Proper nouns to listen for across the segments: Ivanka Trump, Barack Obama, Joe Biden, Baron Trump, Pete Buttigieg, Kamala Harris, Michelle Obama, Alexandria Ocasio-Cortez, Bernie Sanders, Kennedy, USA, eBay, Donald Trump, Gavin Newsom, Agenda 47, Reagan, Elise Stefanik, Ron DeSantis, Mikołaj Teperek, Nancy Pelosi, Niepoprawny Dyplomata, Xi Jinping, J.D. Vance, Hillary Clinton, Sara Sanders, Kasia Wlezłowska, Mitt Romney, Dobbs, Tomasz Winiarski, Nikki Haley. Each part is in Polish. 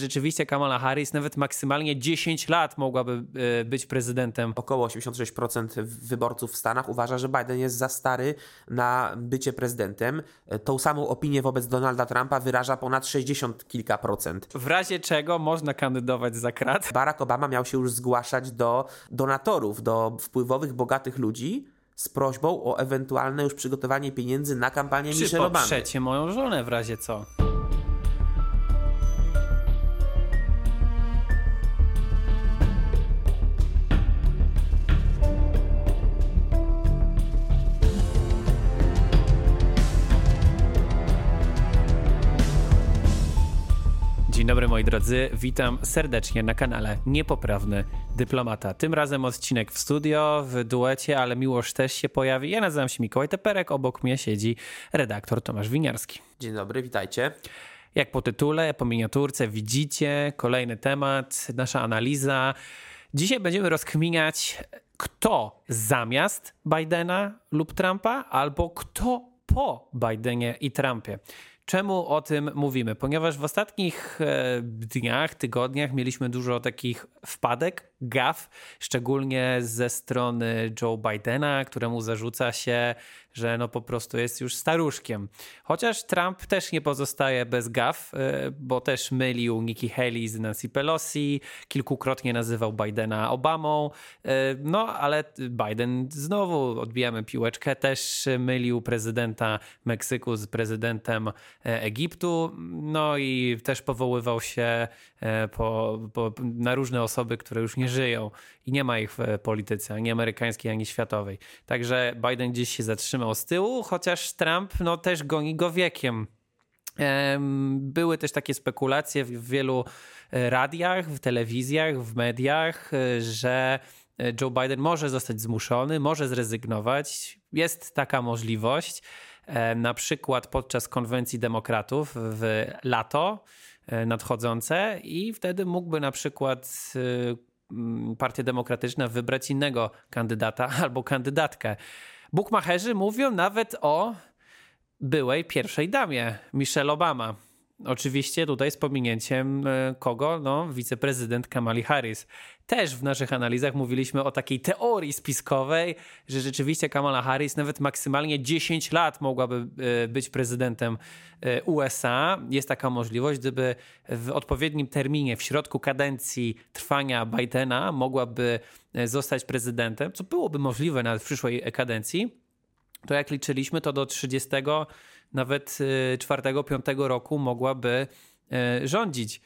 Rzeczywiście Kamala Harris nawet maksymalnie 10 lat mogłaby być prezydentem. Około 86% wyborców w Stanach uważa, że Biden jest za stary na bycie prezydentem. Tą samą opinię wobec Donalda Trumpa wyraża ponad 60 kilka procent. W razie czego można kandydować za krat. Barack Obama miał się już zgłaszać do donatorów, do wpływowych, bogatych ludzi z prośbą o ewentualne już przygotowanie pieniędzy na kampanię Michelle Obamy. Czy poprzecie moją żonę w razie co? Dzień dobry moi drodzy, witam serdecznie na kanale Niepoprawny Dyplomata. Tym razem odcinek w studio, w duecie, ale Miłosz też się pojawi. Ja nazywam się Mikołaj Teperek, obok mnie siedzi redaktor Tomasz Winiarski. Dzień dobry, witajcie. Jak po tytule, po miniaturce widzicie, kolejny temat, nasza analiza. Dzisiaj będziemy rozkminiać, kto zamiast Bidena lub Trumpa, albo kto po Bidenie i Trumpie. Czemu o tym mówimy? Ponieważ w ostatnich dniach, tygodniach mieliśmy dużo takich wpadek, gaf, szczególnie ze strony Joe Bidena, któremu zarzuca się, że no po prostu jest już staruszkiem. Chociaż Trump też nie pozostaje bez gaf, bo też mylił Nikki Haley z Nancy Pelosi, kilkukrotnie nazywał Bidena Obamą, no ale Biden znowu, odbijamy piłeczkę, też mylił prezydenta Meksyku z prezydentem Egiptu, no i też powoływał się na różne osoby, które już nie żyją i nie ma ich w polityce, ani amerykańskiej, ani światowej. Także Biden gdzieś się zatrzymał z tyłu, chociaż Trump no, też goni go wiekiem. Były też takie spekulacje w wielu radiach, w telewizjach, w mediach, że Joe Biden może zostać zmuszony, może zrezygnować. Jest taka możliwość. Na przykład podczas konwencji demokratów w lato nadchodzące i wtedy mógłby na przykład Partia Demokratyczna wybrać innego kandydata albo kandydatkę. Bukmacherzy mówią nawet o byłej pierwszej damie, Michelle Obama. Oczywiście tutaj z pominięciem kogo? No, wiceprezydent Kamali Harris. Też w naszych analizach mówiliśmy o takiej teorii spiskowej, że rzeczywiście Kamala Harris nawet maksymalnie 10 lat mogłaby być prezydentem USA. Jest taka możliwość, gdyby w odpowiednim terminie, w środku kadencji trwania Bidena mogłaby zostać prezydentem, co byłoby możliwe nawet w przyszłej kadencji, to jak liczyliśmy, to do 30, nawet 4-5 roku mogłaby rządzić.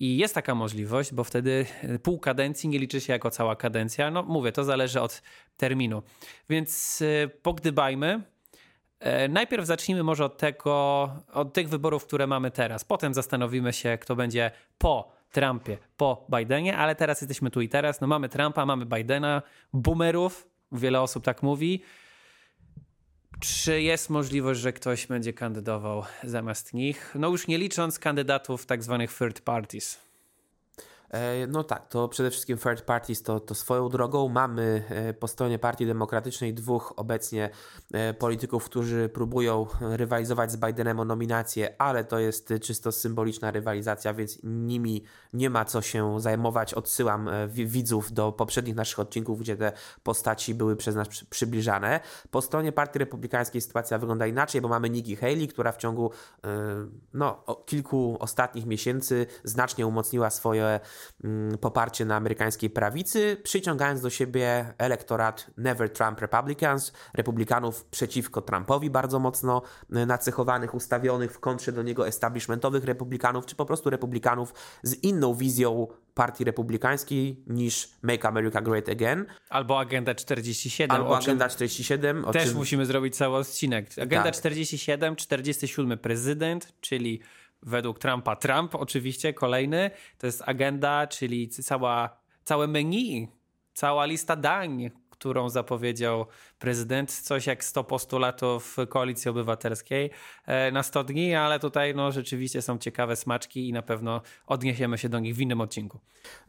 I jest taka możliwość, bo wtedy pół kadencji nie liczy się jako cała kadencja. No mówię, to zależy od terminu. Więc pogdybajmy. Najpierw zacznijmy może od tych wyborów, które mamy teraz. Potem zastanowimy się, kto będzie po Trumpie, po Bidenie, ale teraz jesteśmy tu i teraz. No mamy Trumpa, mamy Bidena, boomerów, wiele osób tak mówi. Czy jest możliwość, że ktoś będzie kandydował zamiast nich? No już nie licząc kandydatów tak zwanych third parties. No tak, to przede wszystkim third parties to swoją drogą. Mamy po stronie Partii Demokratycznej dwóch obecnie polityków, którzy próbują rywalizować z Bidenem o nominację, ale to jest czysto symboliczna rywalizacja, więc nimi nie ma co się zajmować. Odsyłam widzów do poprzednich naszych odcinków, gdzie te postaci były przez nas przybliżane. Po stronie Partii Republikańskiej sytuacja wygląda inaczej, bo mamy Nikki Haley, która w ciągu kilku ostatnich miesięcy znacznie umocniła swoje poparcie na amerykańskiej prawicy, przyciągając do siebie elektorat Never Trump Republicans, republikanów przeciwko Trumpowi bardzo mocno nacechowanych, ustawionych w kontrze do niego establishmentowych republikanów, czy po prostu republikanów z inną wizją Partii Republikańskiej niż Make America Great Again. Albo Agenda 47. Też musimy zrobić cały odcinek. Agenda tak. 47, 47 prezydent, czyli według Trumpa Trump oczywiście, kolejny, to jest agenda, czyli całe menu, cała lista dań, którą zapowiedział prezydent, coś jak 100 postulatów Koalicji Obywatelskiej na 100 dni, ale tutaj no, rzeczywiście są ciekawe smaczki i na pewno odniesiemy się do nich w innym odcinku.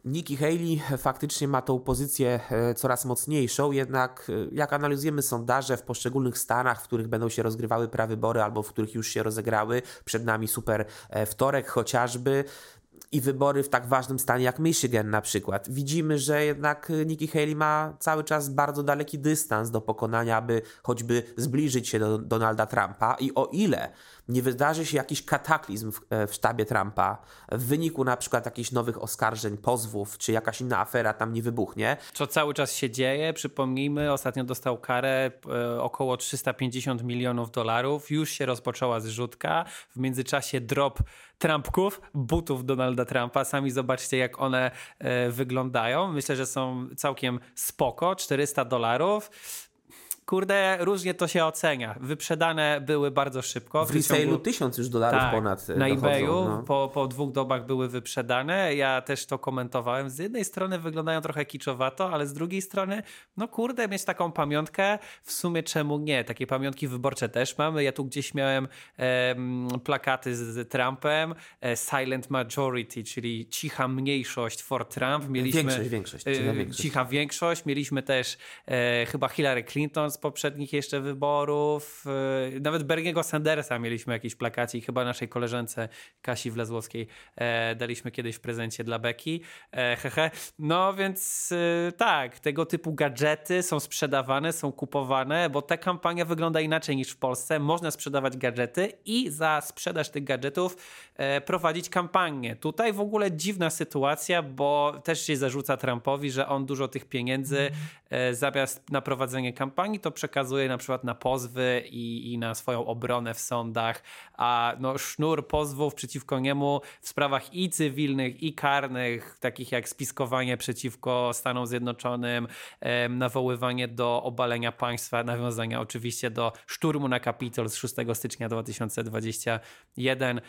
Nikki Haley faktycznie ma tą pozycję coraz mocniejszą, jednak jak analizujemy sondaże w poszczególnych stanach, w których będą się rozgrywały prawybory albo w których już się rozegrały, przed nami super wtorek chociażby, i wybory w tak ważnym stanie jak Michigan na przykład. Widzimy, że jednak Nikki Haley ma cały czas bardzo daleki dystans do pokonania, aby choćby zbliżyć się do Donalda Trumpa, i o ile nie wydarzy się jakiś kataklizm w sztabie Trumpa w wyniku na przykład jakichś nowych oskarżeń, pozwów, czy jakaś inna afera tam nie wybuchnie. Co cały czas się dzieje, przypomnijmy, ostatnio dostał karę około $350 milionów. Już się rozpoczęła zrzutka. W międzyczasie drop Trumpków, butów Donalda Trumpa. Sami zobaczcie, jak one wyglądają. Myślę, że są całkiem spoko. $400. Kurde, różnie to się ocenia. Wyprzedane były bardzo szybko. W resale'u $1000 tak, ponad na dochodzą, eBayu no. po 2 dobach były wyprzedane. Ja też to komentowałem. Z jednej strony wyglądają trochę kiczowato, ale z drugiej strony, no kurde, mieć taką pamiątkę, w sumie czemu nie? Takie pamiątki wyborcze też mamy. Ja tu gdzieś miałem plakaty z Trumpem, Silent Majority, czyli cicha mniejszość for Trump. Mieliśmy większość. Cicha większość. Mieliśmy też chyba Hillary Clinton z poprzednich jeszcze wyborów. Nawet Berniego Sandersa mieliśmy jakiś plakacie i chyba naszej koleżance Kasi Wlezłowskiej daliśmy kiedyś w prezencie dla Beki. No więc tak, tego typu gadżety są sprzedawane, są kupowane, bo ta kampania wygląda inaczej niż w Polsce. Można sprzedawać gadżety i za sprzedaż tych gadżetów prowadzić kampanię. Tutaj w ogóle dziwna sytuacja, bo też się zarzuca Trumpowi, że on dużo tych pieniędzy zamiast na prowadzenie kampanii to przekazuje na przykład na pozwy i na swoją obronę w sądach, a no sznur pozwów przeciwko niemu w sprawach i cywilnych, i karnych, takich jak spiskowanie przeciwko Stanom Zjednoczonym, nawoływanie do obalenia państwa, nawiązania oczywiście do szturmu na Kapitol z 6 stycznia 2021.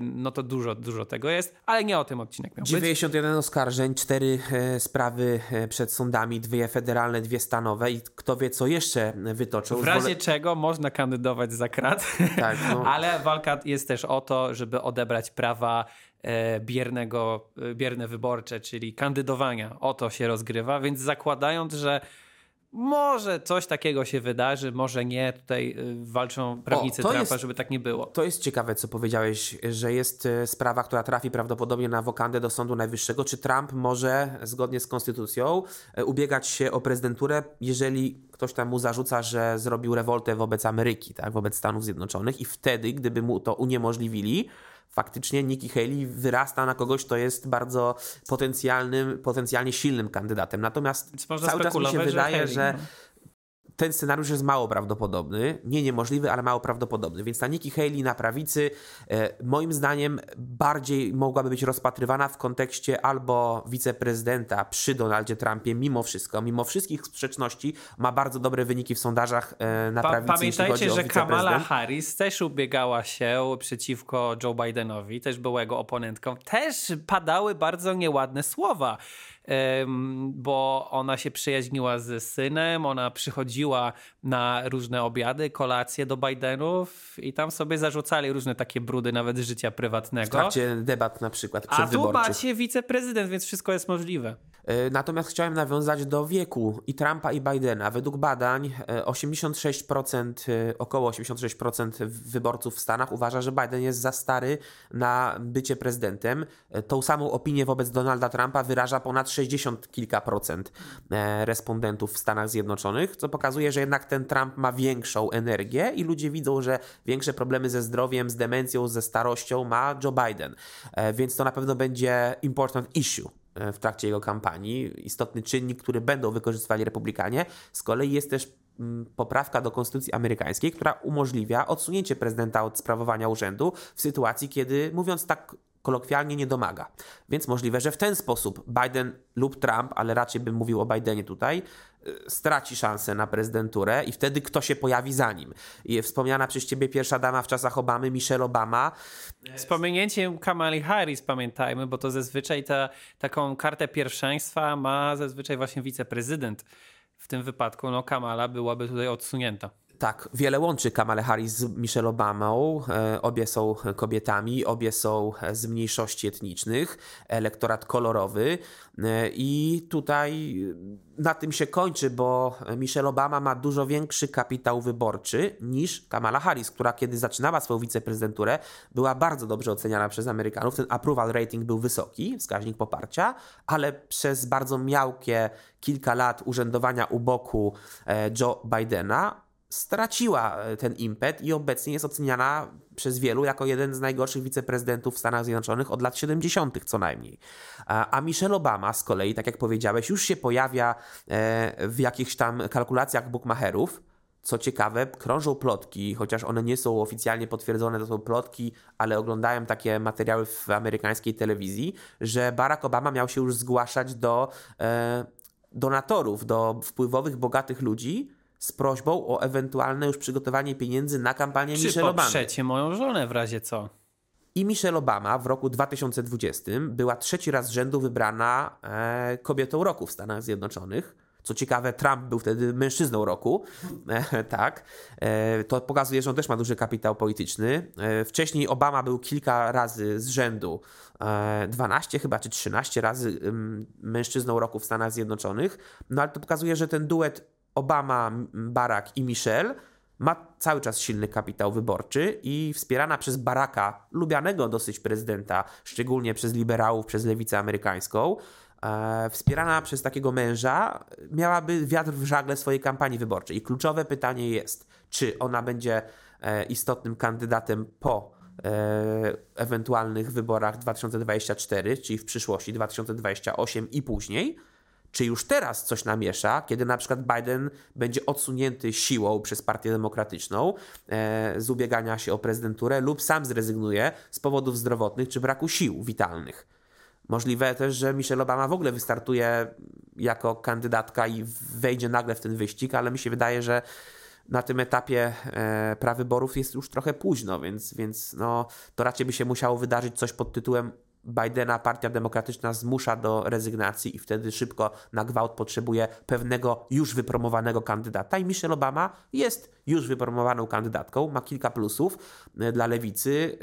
No to dużo tego jest, ale nie o tym odcinek miał być. 91 oskarżeń, 4 sprawy przed sądami, 2 federalne, 2 stanowe i kto wie, co jeszcze wytoczył. W razie czego można kandydować za krat, tak, no. Ale walka jest też o to, żeby odebrać prawa bierne wyborcze, czyli kandydowania. O to się rozgrywa, więc zakładając, że może coś takiego się wydarzy, może nie. Tutaj walczą prawnicy Trumpa, żeby tak nie było. To jest ciekawe, co powiedziałeś, że jest sprawa, która trafi prawdopodobnie na wokandę do Sądu Najwyższego. Czy Trump może, zgodnie z konstytucją, ubiegać się o prezydenturę, jeżeli ktoś tam mu zarzuca, że zrobił rewoltę wobec Ameryki, tak, wobec Stanów Zjednoczonych, i wtedy, gdyby mu to uniemożliwili, faktycznie Nikki Haley wyrasta na kogoś, kto jest bardzo potencjalnie silnym kandydatem. Natomiast cały czas mi się wydaje, że ten scenariusz jest mało prawdopodobny. Nie niemożliwy, ale mało prawdopodobny. Więc ta Nikki Haley na prawicy moim zdaniem bardziej mogłaby być rozpatrywana w kontekście albo wiceprezydenta przy Donaldzie Trumpie mimo wszystko. Mimo wszystkich sprzeczności ma bardzo dobre wyniki w sondażach na prawicy. Pamiętajcie, że Kamala Harris też ubiegała się przeciwko Joe Bidenowi, też była jego oponentką. Też padały bardzo nieładne słowa. Bo ona się przyjaźniła ze synem, ona przychodziła na różne obiady, kolacje do Bidenów i tam sobie zarzucali różne takie brudy, nawet życia prywatnego. W trakcie debat na przykład przedwyborczych. A tu macie wiceprezydent, więc wszystko jest możliwe. Natomiast chciałem nawiązać do wieku i Trumpa, i Bidena. Według badań około 86% wyborców w Stanach uważa, że Biden jest za stary na bycie prezydentem. Tą samą opinię wobec Donalda Trumpa wyraża ponad 60 kilka procent respondentów w Stanach Zjednoczonych, co pokazuje, że jednak ten Trump ma większą energię i ludzie widzą, że większe problemy ze zdrowiem, z demencją, ze starością ma Joe Biden. Więc to na pewno będzie important issue w trakcie jego kampanii, istotny czynnik, który będą wykorzystywali Republikanie. Z kolei jest też poprawka do konstytucji amerykańskiej, która umożliwia odsunięcie prezydenta od sprawowania urzędu w sytuacji, kiedy, mówiąc tak kolokwialnie, nie domaga. Więc możliwe, że w ten sposób Biden lub Trump, ale raczej bym mówił o Bidenie tutaj, straci szansę na prezydenturę i wtedy kto się pojawi za nim. I wspomniana przez ciebie pierwsza dama w czasach Obamy, Michelle Obama. Z pominięciem Kamali Harris, pamiętajmy, bo to zazwyczaj taką kartę pierwszeństwa ma zazwyczaj właśnie wiceprezydent. W tym wypadku Kamala byłaby tutaj odsunięta. tak wiele łączy Kamalę Harris z Michelle Obamą. Obie są kobietami, obie są z mniejszości etnicznych, elektorat kolorowy i tutaj na tym się kończy, bo Michelle Obama ma dużo większy kapitał wyborczy niż Kamala Harris, która kiedy zaczynała swoją wiceprezydenturę była bardzo dobrze oceniana przez Amerykanów. Ten approval rating był wysoki, wskaźnik poparcia, ale przez bardzo miałkie kilka lat urzędowania u boku Joe Bidena straciła ten impet i obecnie jest oceniana przez wielu jako jeden z najgorszych wiceprezydentów w Stanach Zjednoczonych od lat 70. co najmniej. A Michelle Obama z kolei, tak jak powiedziałeś, już się pojawia w jakichś tam kalkulacjach bookmacherów. Co ciekawe, krążą plotki, chociaż one nie są oficjalnie potwierdzone, to są plotki, ale oglądałem takie materiały w amerykańskiej telewizji, że Barack Obama miał się już zgłaszać do donatorów, do wpływowych, bogatych ludzi z prośbą o ewentualne już przygotowanie pieniędzy na kampanię Michelle Obamy. Czy poprzecie moją żonę w razie co? I Michelle Obama w roku 2020 była trzeci raz z rzędu wybrana kobietą roku w Stanach Zjednoczonych. Co ciekawe, Trump był wtedy mężczyzną roku, tak. To pokazuje, że on też ma duży kapitał polityczny. Wcześniej Obama był kilka razy z rzędu, 12 chyba, czy 13 razy mężczyzną roku w Stanach Zjednoczonych. No ale to pokazuje, że ten duet Obama, Barack i Michelle ma cały czas silny kapitał wyborczy i wspierana przez Baracka, lubianego dosyć prezydenta, szczególnie przez liberałów, przez lewicę amerykańską, wspierana przez takiego męża, miałaby wiatr w żagle swojej kampanii wyborczej. I kluczowe pytanie jest, czy ona będzie istotnym kandydatem po ewentualnych wyborach 2024, czyli w przyszłości 2028 i później, czy już teraz coś namiesza, kiedy na przykład Biden będzie odsunięty siłą przez Partię Demokratyczną z ubiegania się o prezydenturę lub sam zrezygnuje z powodów zdrowotnych czy braku sił witalnych. Możliwe też, że Michelle Obama w ogóle wystartuje jako kandydatka i wejdzie nagle w ten wyścig, ale mi się wydaje, że na tym etapie prawyborów jest już trochę późno, więc no, to raczej by się musiało wydarzyć coś pod tytułem Bidena Partia Demokratyczna zmusza do rezygnacji i wtedy szybko na gwałt potrzebuje pewnego już wypromowanego kandydata i Michelle Obama jest już wypromowaną kandydatką, ma kilka plusów dla lewicy,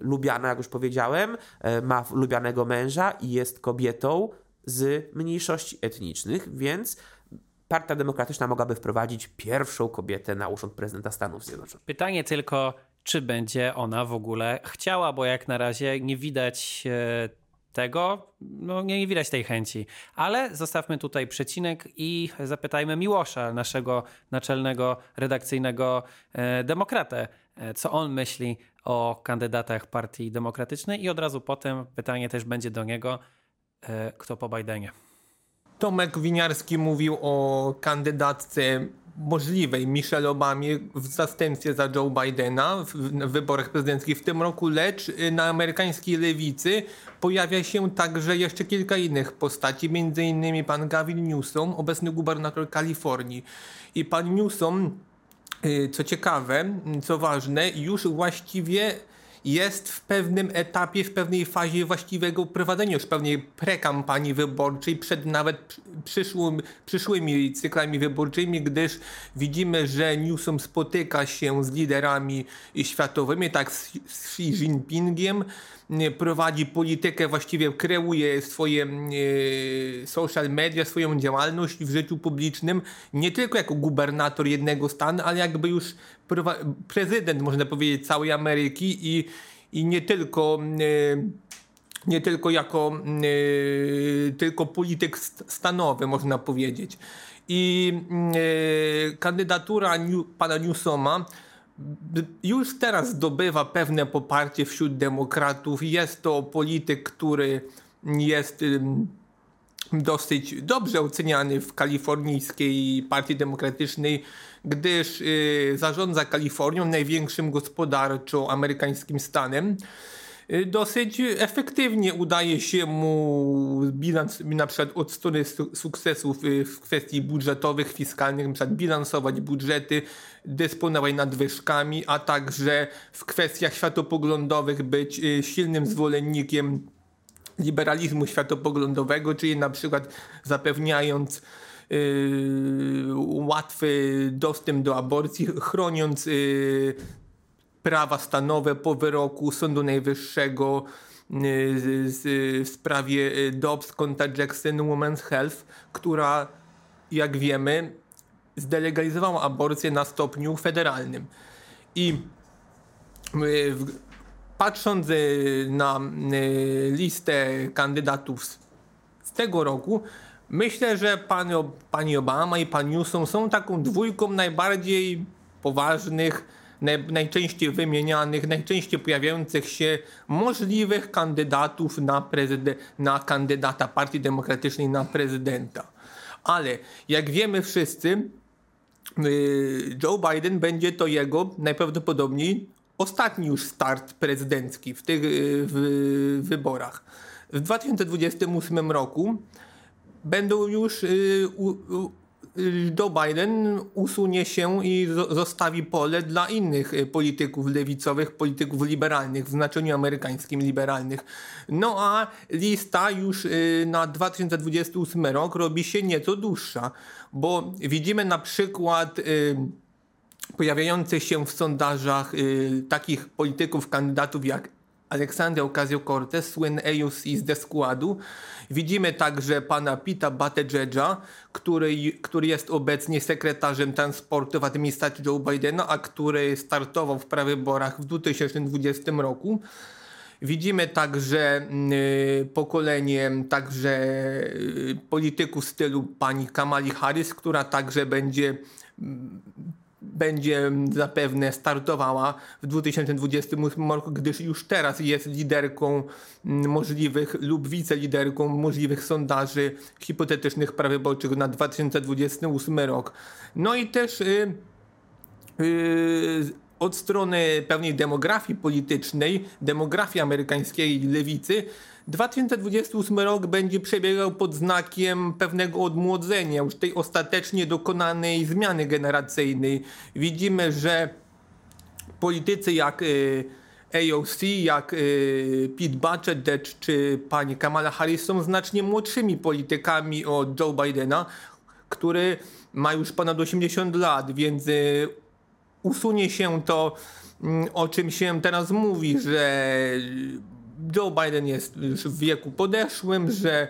lubiana, jak już powiedziałem, ma lubianego męża i jest kobietą z mniejszości etnicznych, więc Partia Demokratyczna mogłaby wprowadzić pierwszą kobietę na urząd prezydenta Stanów Zjednoczonych. Pytanie tylko, czy będzie ona w ogóle chciała, bo jak na razie nie widać tego, no nie widać tej chęci. Ale zostawmy tutaj przecinek i zapytajmy Miłosza, naszego naczelnego redakcyjnego demokratę, co on myśli o kandydatach Partii Demokratycznej i od razu potem pytanie też będzie do niego, kto po Bidenie. Tomek Winiarski mówił o kandydatce możliwej Michelle Obamie w zastępstwie za Joe Bidena w wyborach prezydenckich w tym roku, lecz na amerykańskiej lewicy pojawia się także jeszcze kilka innych postaci, m.in. pan Gavin Newsom, obecny gubernator Kalifornii. I pan Newsom, co ciekawe, co ważne, już właściwie jest w pewnym etapie, w pewnej fazie właściwego prowadzenia już pewnej prekampanii wyborczej przed nawet przyszłymi cyklami wyborczymi, gdyż widzimy, że Newsom spotyka się z liderami światowymi, tak z Xi Jinpingiem, prowadzi politykę, właściwie kreuje swoje social media, swoją działalność w życiu publicznym, nie tylko jako gubernator jednego stanu, ale jakby już prezydent, można powiedzieć, całej Ameryki i nie tylko jako tylko polityk stanowy, można powiedzieć. I kandydatura pana Newsoma już teraz zdobywa pewne poparcie wśród demokratów. Jest to polityk, który jest dosyć dobrze oceniany w kalifornijskiej Partii Demokratycznej, gdyż zarządza Kalifornią, największym gospodarczo amerykańskim stanem. Dosyć efektywnie udaje się mu bilans, na przykład od strony sukcesów w kwestii budżetowych, fiskalnych, na przykład bilansować budżety, dysponować nadwyżkami, a także w kwestiach światopoglądowych być silnym zwolennikiem liberalizmu światopoglądowego, czyli na przykład zapewniając łatwy dostęp do aborcji, chroniąc prawa stanowe po wyroku Sądu Najwyższego w sprawie Dobbs kontra Jackson Women's Health, która, jak wiemy, zdelegalizowała aborcję na stopniu federalnym. I patrząc na listę kandydatów z tego roku, myślę, że pani Obama i pan Newsom są taką dwójką najbardziej poważnych, najczęściej wymienianych, najczęściej pojawiających się możliwych kandydatów na kandydata Partii Demokratycznej na prezydenta. Ale jak wiemy wszyscy, Joe Biden będzie to jego najprawdopodobniej ostatni już start prezydencki w tych wyborach. W 2028 roku będą już Joe Biden usunie się i zostawi pole dla innych polityków lewicowych, polityków liberalnych, w znaczeniu amerykańskim liberalnych. No a lista już na 2028 rok robi się nieco dłuższa, bo widzimy na przykład pojawiających się w sondażach takich polityków, kandydatów jak Alexandria Ocasio-Cortez, słynne AOC z de składu. Widzimy także pana Pita Buttigiegia, który jest obecnie sekretarzem transportu w administracji Joe Bidena, a który startował w prawyborach w 2020 roku. Widzimy także pokolenie także polityków w stylu pani Kamali Harris, która także będzie zapewne startowała w 2028 roku, gdyż już teraz jest liderką możliwych lub wiceliderką możliwych sondaży hipotetycznych prawyborczych na 2028 rok. No i też od strony pewnej demografii politycznej, demografii amerykańskiej lewicy, 2028 rok będzie przebiegał pod znakiem pewnego odmłodzenia, już tej ostatecznie dokonanej zmiany generacyjnej. Widzimy, że politycy jak AOC, jak Pete Buttigieg czy pani Kamala Harris są znacznie młodszymi politykami od Joe Bidena, który ma już ponad 80 lat, więc usunie się to, o czym się teraz mówi, że Joe Biden jest już w wieku podeszłym, że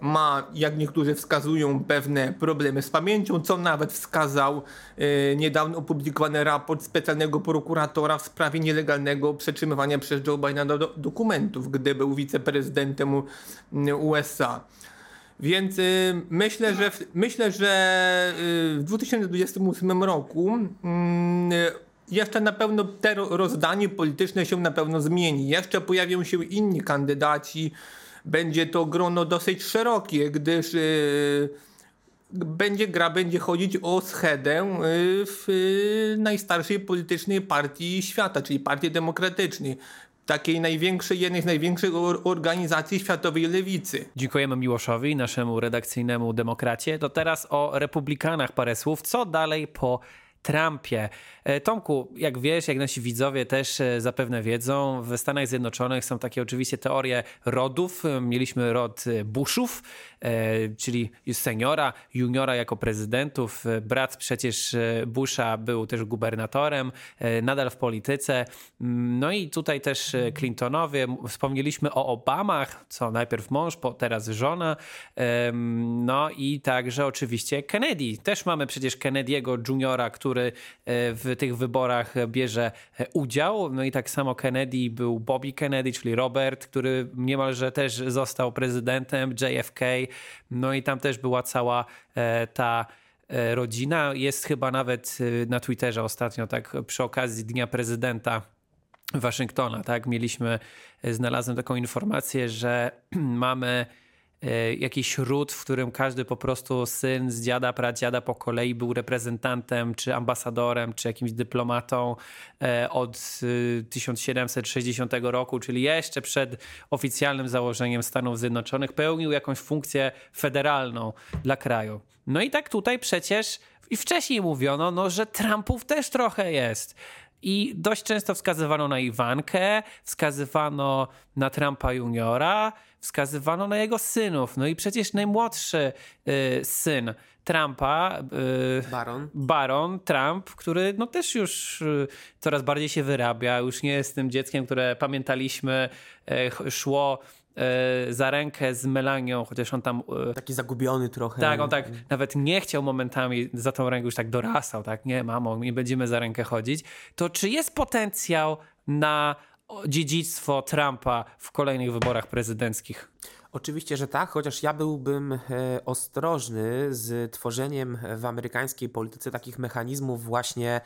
ma, jak niektórzy wskazują, pewne problemy z pamięcią, co nawet wskazał niedawno opublikowany raport specjalnego prokuratora w sprawie nielegalnego przetrzymywania przez Joe Bidena dokumentów, gdy był wiceprezydentem USA. Więc myślę, że w 2028 roku jeszcze na pewno te rozdanie polityczne się na pewno zmieni. Jeszcze pojawią się inni kandydaci. Będzie to grono dosyć szerokie, gdyż będzie chodzić o schedę w najstarszej politycznej partii świata, czyli Partii Demokratycznej. Takiej największej, jednej z największych organizacji światowej lewicy. Dziękujemy Miłoszowi, naszemu redakcyjnemu demokracie. To teraz o republikanach parę słów. Co dalej po Trumpie? Tomku, jak wiesz, jak nasi widzowie też zapewne wiedzą, w Stanach Zjednoczonych są takie oczywiście teorie rodów. Mieliśmy rod Bushów, czyli seniora, juniora jako prezydentów. Brat przecież Busha był też gubernatorem, nadal w polityce. No i tutaj też Clintonowie. Wspomnieliśmy o Obamach, co najpierw mąż, teraz żona. No i także oczywiście Kennedy. Też mamy przecież Kennedy'ego juniora, który w tych wyborach bierze udział. No i tak samo Kennedy był Bobby Kennedy, czyli Robert, który niemalże też został prezydentem, JFK. No i tam też była cała ta rodzina. Jest chyba nawet na Twitterze ostatnio, tak przy okazji Dnia Prezydenta Waszyngtona, tak? Znalazłem taką informację, że mamy jakiś ród, w którym każdy po prostu syn z dziada, pradziada po kolei był reprezentantem, czy ambasadorem, czy jakimś dyplomatą od 1760 roku, czyli jeszcze przed oficjalnym założeniem Stanów Zjednoczonych, pełnił jakąś funkcję federalną dla kraju. No i tak tutaj przecież i wcześniej mówiono, że Trumpów też trochę jest. I dość często wskazywano na Iwankę, wskazywano na Trumpa juniora, wskazywano na jego synów. No i przecież najmłodszy syn Trumpa, Baron Trump, który no też już coraz bardziej się wyrabia, już nie jest tym dzieckiem, które pamiętaliśmy, szło za rękę z Melanią, chociaż on tam... Taki zagubiony trochę. Tak, on tak nawet nie chciał momentami, za tą rękę już tak dorastał, tak, nie mamo, nie będziemy za rękę chodzić. To czy jest potencjał na dziedzictwo Trumpa w kolejnych wyborach prezydenckich? Oczywiście, że tak, chociaż ja byłbym ostrożny z tworzeniem w amerykańskiej polityce takich mechanizmów właśnie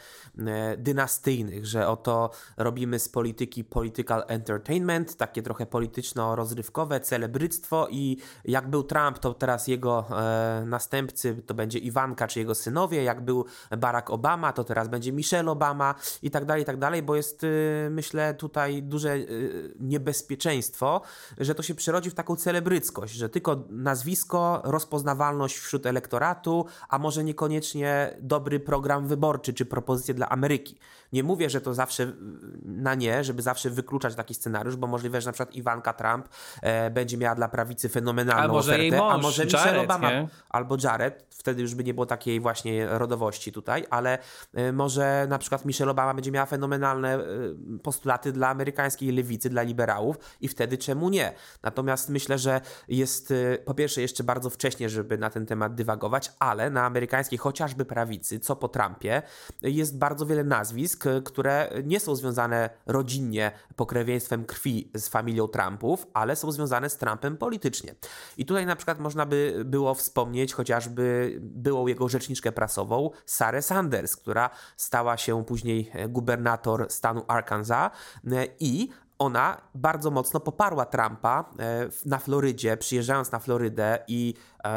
dynastyjnych, że oto robimy z polityki political entertainment, takie trochę polityczno-rozrywkowe, celebryctwo i jak był Trump, to teraz jego następcy to będzie Iwanka czy jego synowie, jak był Barack Obama, to teraz będzie Michelle Obama i tak dalej, bo jest myślę tutaj duże niebezpieczeństwo, że to się przerodzi w taką celebryckość, że tylko nazwisko, rozpoznawalność wśród elektoratu, a może niekoniecznie dobry program wyborczy czy propozycje dla Ameryki. Nie mówię, że to zawsze na nie, żeby zawsze wykluczać taki scenariusz, bo możliwe, że na przykład Ivanka Trump będzie miała dla prawicy fenomenalną ofertę, mąż, a może Michelle Obama albo Jared, wtedy już by nie było takiej właśnie rodowości tutaj, ale może na przykład Michelle Obama będzie miała fenomenalne postulaty dla amerykańskiej lewicy, dla liberałów i wtedy czemu nie? Natomiast myślę, że jest po pierwsze jeszcze bardzo wcześnie, żeby na ten temat dywagować, ale na amerykańskiej chociażby prawicy, co po Trumpie, jest bardzo wiele nazwisk, które nie są związane rodzinnie pokrewieństwem krwi z familią Trumpów, ale są związane z Trumpem politycznie. I tutaj na przykład można by było wspomnieć chociażby byłą jego rzeczniczkę prasową, Sarę Sanders, która stała się później gubernator stanu Arkansas i ona bardzo mocno poparła Trumpa na Florydzie, przyjeżdżając na Florydę i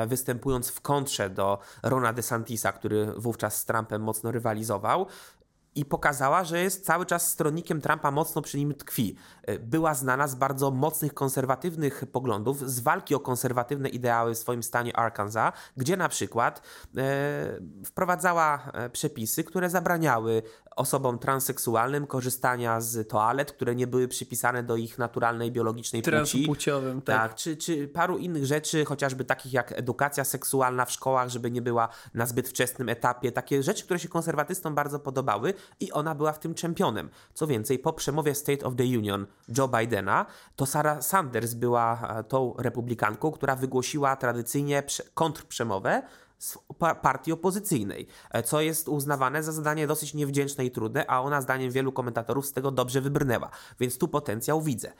występując w kontrze do Rona DeSantisa, który wówczas z Trumpem mocno rywalizował. I pokazała, że jest cały czas stronnikiem Trumpa, mocno przy nim tkwi. Była znana z bardzo mocnych, konserwatywnych poglądów, z walki o konserwatywne ideały w swoim stanie Arkansas, gdzie na przykład wprowadzała przepisy, które zabraniały osobom transseksualnym korzystania z toalet, które nie były przypisane do ich naturalnej, biologicznej płci. Transpłciowym, tak. Czy paru innych rzeczy, chociażby takich jak edukacja seksualna w szkołach, żeby nie była na zbyt wczesnym etapie. Takie rzeczy, które się konserwatystom bardzo podobały i ona była w tym czempionem. Co więcej, po przemowie State of the Union Joe Bidena, to Sara Sanders była tą republikanką, która wygłosiła tradycyjnie kontrprzemowę z partii opozycyjnej, co jest uznawane za zadanie dosyć niewdzięczne i trudne, a ona zdaniem wielu komentatorów z tego dobrze wybrnęła, więc tu potencjał widzę.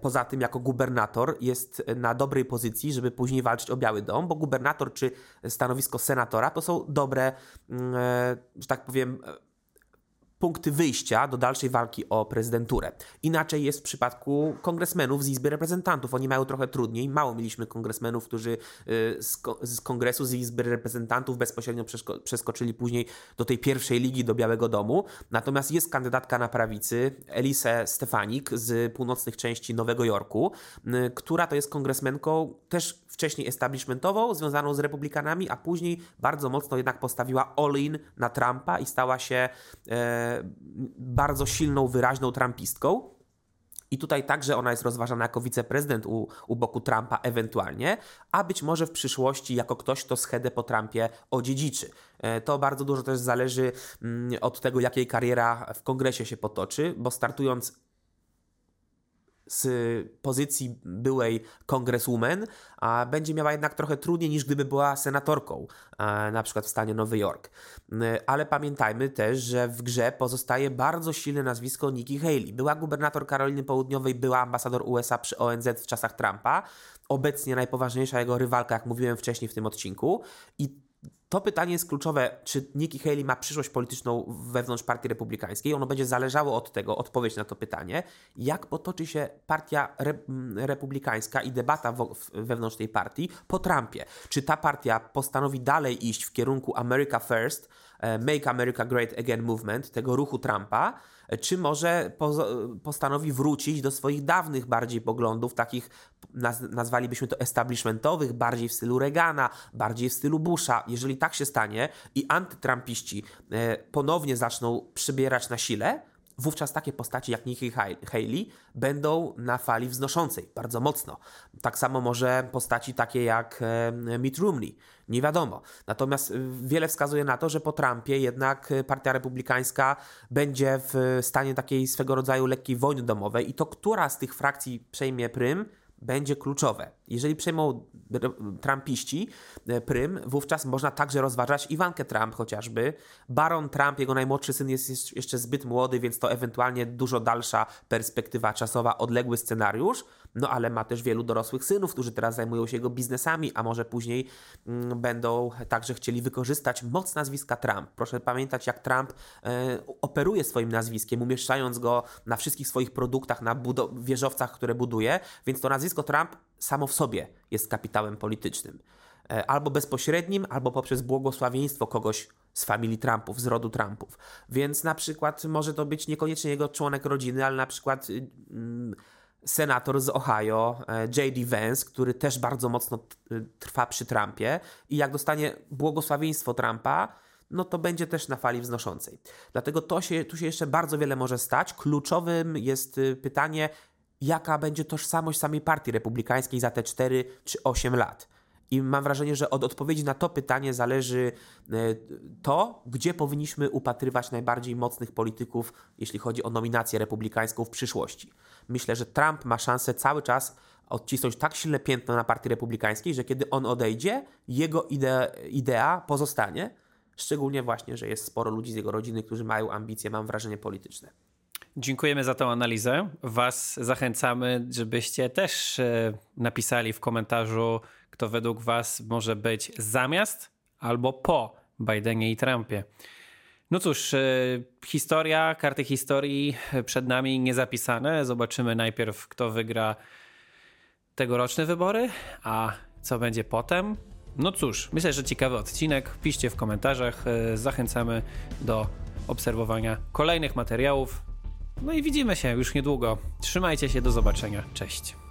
Poza tym jako gubernator jest na dobrej pozycji, żeby później walczyć o Biały Dom, bo gubernator czy stanowisko senatora to są dobre, że tak powiem, punkty wyjścia do dalszej walki o prezydenturę. Inaczej jest w przypadku kongresmenów z Izby Reprezentantów. Oni mają trochę trudniej. Mało mieliśmy kongresmenów, którzy z kongresu, z Izby Reprezentantów bezpośrednio przeskoczyli później do tej pierwszej ligi, do Białego Domu. Natomiast jest kandydatka na prawicy, Elise Stefanik z północnych części Nowego Jorku, która to jest kongresmenką też wcześniej establishmentową, związaną z republikanami, a później bardzo mocno jednak postawiła all-in na Trumpa i stała się bardzo silną, wyraźną trumpistką. I tutaj także ona jest rozważana jako wiceprezydent u boku Trumpa ewentualnie, a być może w przyszłości jako ktoś, kto schedę po Trumpie odziedziczy. To bardzo dużo też zależy od tego, jak jej kariera w kongresie się potoczy, bo startując z pozycji byłej kongreswoman, będzie miała jednak trochę trudniej niż gdyby była senatorką, na przykład w stanie Nowy Jork. Ale pamiętajmy też, że w grze pozostaje bardzo silne nazwisko Nikki Haley. Była gubernator Karoliny Południowej, była ambasador USA przy ONZ w czasach Trumpa, obecnie najpoważniejsza jego rywalka, jak mówiłem wcześniej w tym odcinku. I to pytanie jest kluczowe, czy Nikki Haley ma przyszłość polityczną wewnątrz partii republikańskiej. Ono będzie zależało od tego, odpowiedź na to pytanie, jak potoczy się partia republikańska i debata wewnątrz tej partii po Trumpie. Czy ta partia postanowi dalej iść w kierunku America First, Make America Great Again Movement, tego ruchu Trumpa, czy może postanowi wrócić do swoich dawnych bardziej poglądów, takich nazwalibyśmy to establishmentowych, bardziej w stylu Reagana, bardziej w stylu Busha. Jeżeli tak się stanie i antytrumpiści ponownie zaczną przybierać na sile, wówczas takie postaci jak Nikki Haley będą na fali wznoszącej bardzo mocno. Tak samo może postaci takie jak Mitt Romney, nie wiadomo. Natomiast wiele wskazuje na to, że po Trumpie jednak partia republikańska będzie w stanie takiej swego rodzaju lekkiej wojny domowej i to, która z tych frakcji przejmie prym, będzie kluczowe. Jeżeli przejmą trumpiści prym, wówczas można także rozważać Ivankę Trump chociażby. Baron Trump, jego najmłodszy syn jest jeszcze zbyt młody, więc to ewentualnie dużo dalsza perspektywa czasowa, odległy scenariusz, no ale ma też wielu dorosłych synów, którzy teraz zajmują się jego biznesami, a może później będą także chcieli wykorzystać moc nazwiska Trump. Proszę pamiętać, jak Trump operuje swoim nazwiskiem, umieszczając go na wszystkich swoich produktach, na wieżowcach, które buduje, więc to nazwisko Trump samo w sobie jest kapitałem politycznym. Albo bezpośrednim, albo poprzez błogosławieństwo kogoś z familii Trumpów, z rodu Trumpów. Więc na przykład może to być niekoniecznie jego członek rodziny, ale na przykład senator z Ohio, J.D. Vance, który też bardzo mocno trwa przy Trumpie i jak dostanie błogosławieństwo Trumpa, no to będzie też na fali wznoszącej. Dlatego tu się jeszcze bardzo wiele może stać. Kluczowym jest pytanie, jaka będzie tożsamość samej partii republikańskiej za te 4 czy 8 lat. I mam wrażenie, że od odpowiedzi na to pytanie zależy to, gdzie powinniśmy upatrywać najbardziej mocnych polityków, jeśli chodzi o nominację republikańską w przyszłości. Myślę, że Trump ma szansę cały czas odcisnąć tak silne piętno na partii republikańskiej, że kiedy on odejdzie, jego idea pozostanie. Szczególnie właśnie, że jest sporo ludzi z jego rodziny, którzy mają ambicje, mam wrażenie, polityczne. Dziękujemy za tę analizę. Was zachęcamy, żebyście też napisali w komentarzu, kto według was może być zamiast albo po Bidenie i Trumpie. No cóż, historia, karty historii przed nami niezapisane. Zobaczymy najpierw, kto wygra tegoroczne wybory, a co będzie potem. No cóż, myślę, że ciekawy odcinek. Piszcie w komentarzach. Zachęcamy do obserwowania kolejnych materiałów. No i widzimy się już niedługo. Trzymajcie się, do zobaczenia. Cześć.